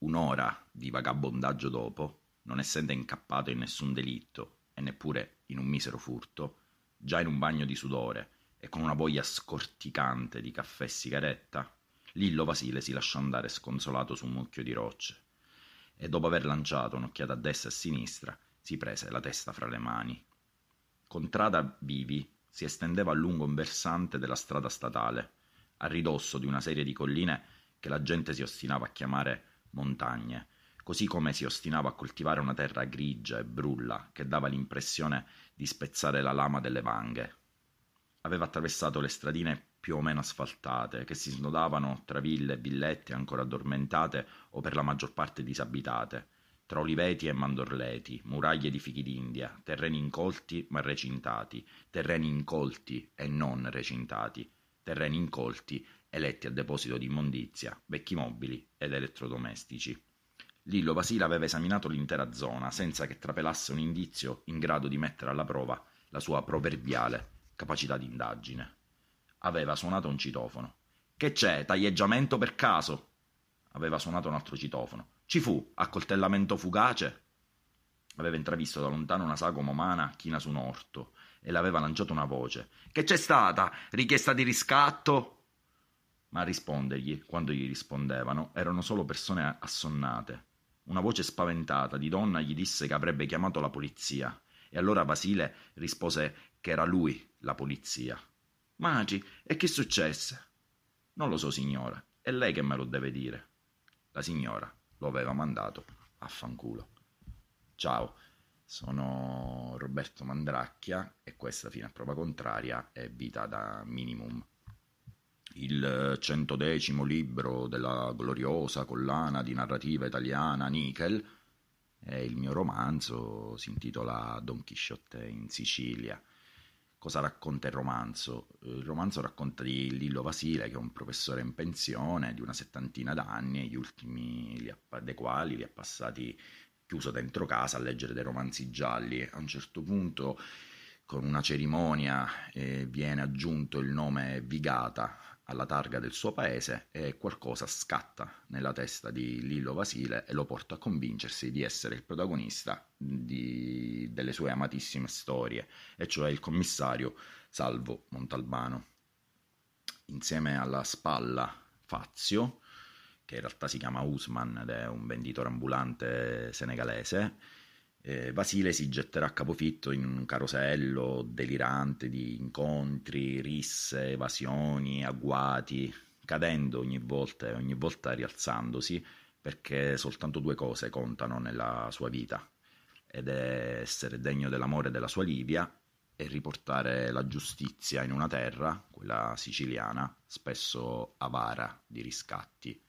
Un'ora di vagabondaggio dopo, non essendo incappato in nessun delitto e neppure in un misero furto, già in un bagno di sudore e con una voglia scorticante di caffè e sigaretta, Lillo Basile si lasciò andare sconsolato su un mucchio di rocce e, dopo aver lanciato un'occhiata a destra e a sinistra, si prese la testa fra le mani. Contrada Bivi si estendeva a lungo un versante della strada statale, a ridosso di una serie di colline che la gente si ostinava a chiamare montagne, così come si ostinava a coltivare una terra grigia e brulla che dava l'impressione di spezzare la lama delle vanghe. Aveva attraversato le stradine più o meno asfaltate, che si snodavano tra ville e villette ancora addormentate o per la maggior parte disabitate, tra oliveti e mandorleti, muraglie di fichi d'India, terreni incolti ma recintati, terreni incolti e non recintati, terreni incolti e letti a deposito di immondizia, vecchi mobili ed elettrodomestici. Lillo Basile aveva esaminato l'intera zona senza che trapelasse un indizio in grado di mettere alla prova la sua proverbiale capacità di indagine. Aveva suonato un citofono. «Che c'è? Taglieggiamento per caso?» Aveva suonato un altro citofono. «Ci fu accoltellamento fugace?» Aveva intravisto da lontano una sagoma umana china su un orto e l'aveva lanciato una voce. «Che c'è stata? Richiesta di riscatto?» Ma a rispondergli, quando gli rispondevano, erano solo persone assonnate. Una voce spaventata di donna gli disse che avrebbe chiamato la polizia, e allora Basile rispose che era lui la polizia. «Magi, e che successe?» «Non lo so, signora, è lei che me lo deve dire». La signora lo aveva mandato a fanculo. Ciao, sono Roberto Mandracchia e questa, fino a prova contraria, è Vita da Minimum. Il 110° libro della gloriosa collana di narrativa italiana Nickel, e il mio romanzo si intitola Don Chisciotte in Sicilia. Cosa racconta il romanzo? Il romanzo racconta di Lillo Basile, che è un professore in pensione di una 70ina d'anni, gli ultimi dei quali li ha passati chiuso dentro casa a leggere dei romanzi gialli. A un certo punto, con una cerimonia, viene aggiunto il nome Vigata alla targa del suo paese e qualcosa scatta nella testa di Lillo Basile e lo porta a convincersi di essere il protagonista delle sue amatissime storie, e cioè il commissario Salvo Montalbano. Insieme alla spalla Fazio, che in realtà si chiama Usman ed è un venditore ambulante senegalese, Basile si getterà a capofitto in un carosello delirante di incontri, risse, evasioni, agguati, cadendo ogni volta rialzandosi, perché soltanto due cose contano nella sua vita, ed è essere degno dell'amore della sua Livia e riportare la giustizia in una terra, quella siciliana, spesso avara di riscatti.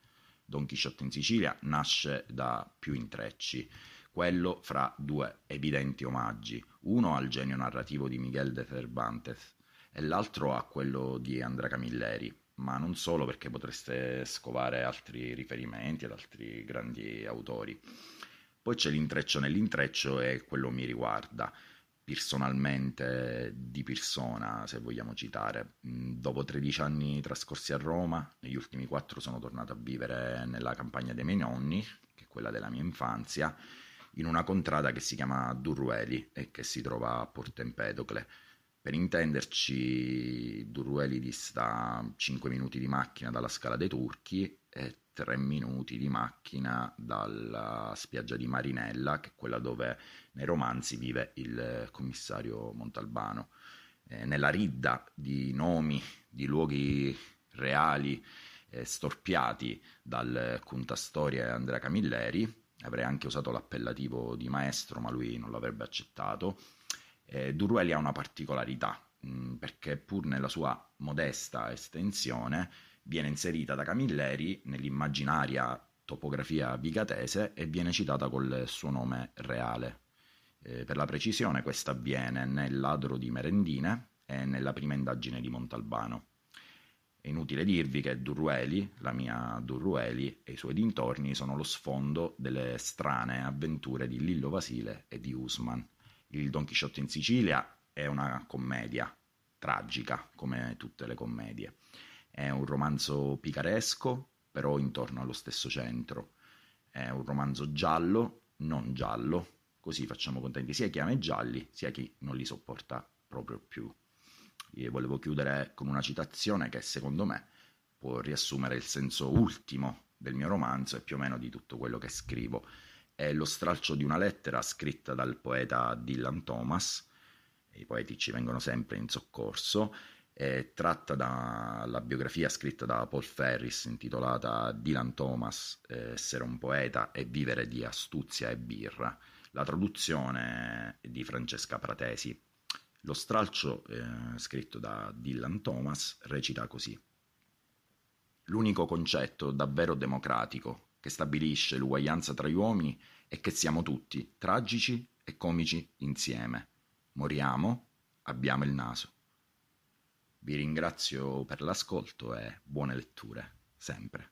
Don Chisciotte in Sicilia nasce da più intrecci, quello fra due evidenti omaggi, uno al genio narrativo di Miguel de Cervantes e l'altro a quello di Andrea Camilleri, ma non solo, perché potreste scovare altri riferimenti ad altri grandi autori. Poi c'è l'intreccio nell'intreccio, e quello mi riguarda personalmente, di persona, se vogliamo citare. Dopo 13 anni trascorsi a Roma, negli ultimi 4 sono tornato a vivere nella campagna dei miei nonni, che è quella della mia infanzia, in una contrada che si chiama Durrueli e che si trova a Porta Empedocle. Per intenderci, Durrueli dista 5 minuti di macchina dalla Scala dei Turchi e 3 minuti di macchina dalla spiaggia di Marinella, che è quella dove nei romanzi vive il commissario Montalbano. Nella ridda di nomi, di luoghi reali storpiati dal contastorie Andrea Camilleri, avrei anche usato l'appellativo di maestro, ma lui non l'avrebbe accettato. Durrueli ha una particolarità, perché pur nella sua modesta estensione viene inserita da Camilleri nell'immaginaria topografia vigatese e viene citata col suo nome reale. Per la precisione, questa avviene nel Ladro di Merendine e nella prima indagine di Montalbano. È inutile dirvi che Durrueli, la mia Durrueli, e i suoi dintorni sono lo sfondo delle strane avventure di Lillo Basile e di Usman. Il Don Chisciotte in Sicilia è una commedia tragica, come tutte le commedie. È un romanzo picaresco, però intorno allo stesso centro. è un romanzo giallo, non giallo, così facciamo contenti sia chi ama i gialli, sia chi non li sopporta proprio più. Io volevo chiudere con una citazione che secondo me può riassumere il senso ultimo del mio romanzo e più o meno di tutto quello che scrivo. È lo stralcio di una lettera scritta dal poeta Dylan Thomas, i poeti ci vengono sempre in soccorso, è tratta dalla biografia scritta da Paul Ferris intitolata Dylan Thomas, essere un poeta e vivere di astuzia e birra. La traduzione è di Francesca Pratesi. Lo stralcio scritto da Dylan Thomas recita così: l'unico concetto davvero democratico che stabilisce l'uguaglianza tra gli uomini è che siamo tutti tragici e comici insieme. Moriamo, abbiamo il naso. Vi ringrazio per l'ascolto e buone letture, sempre.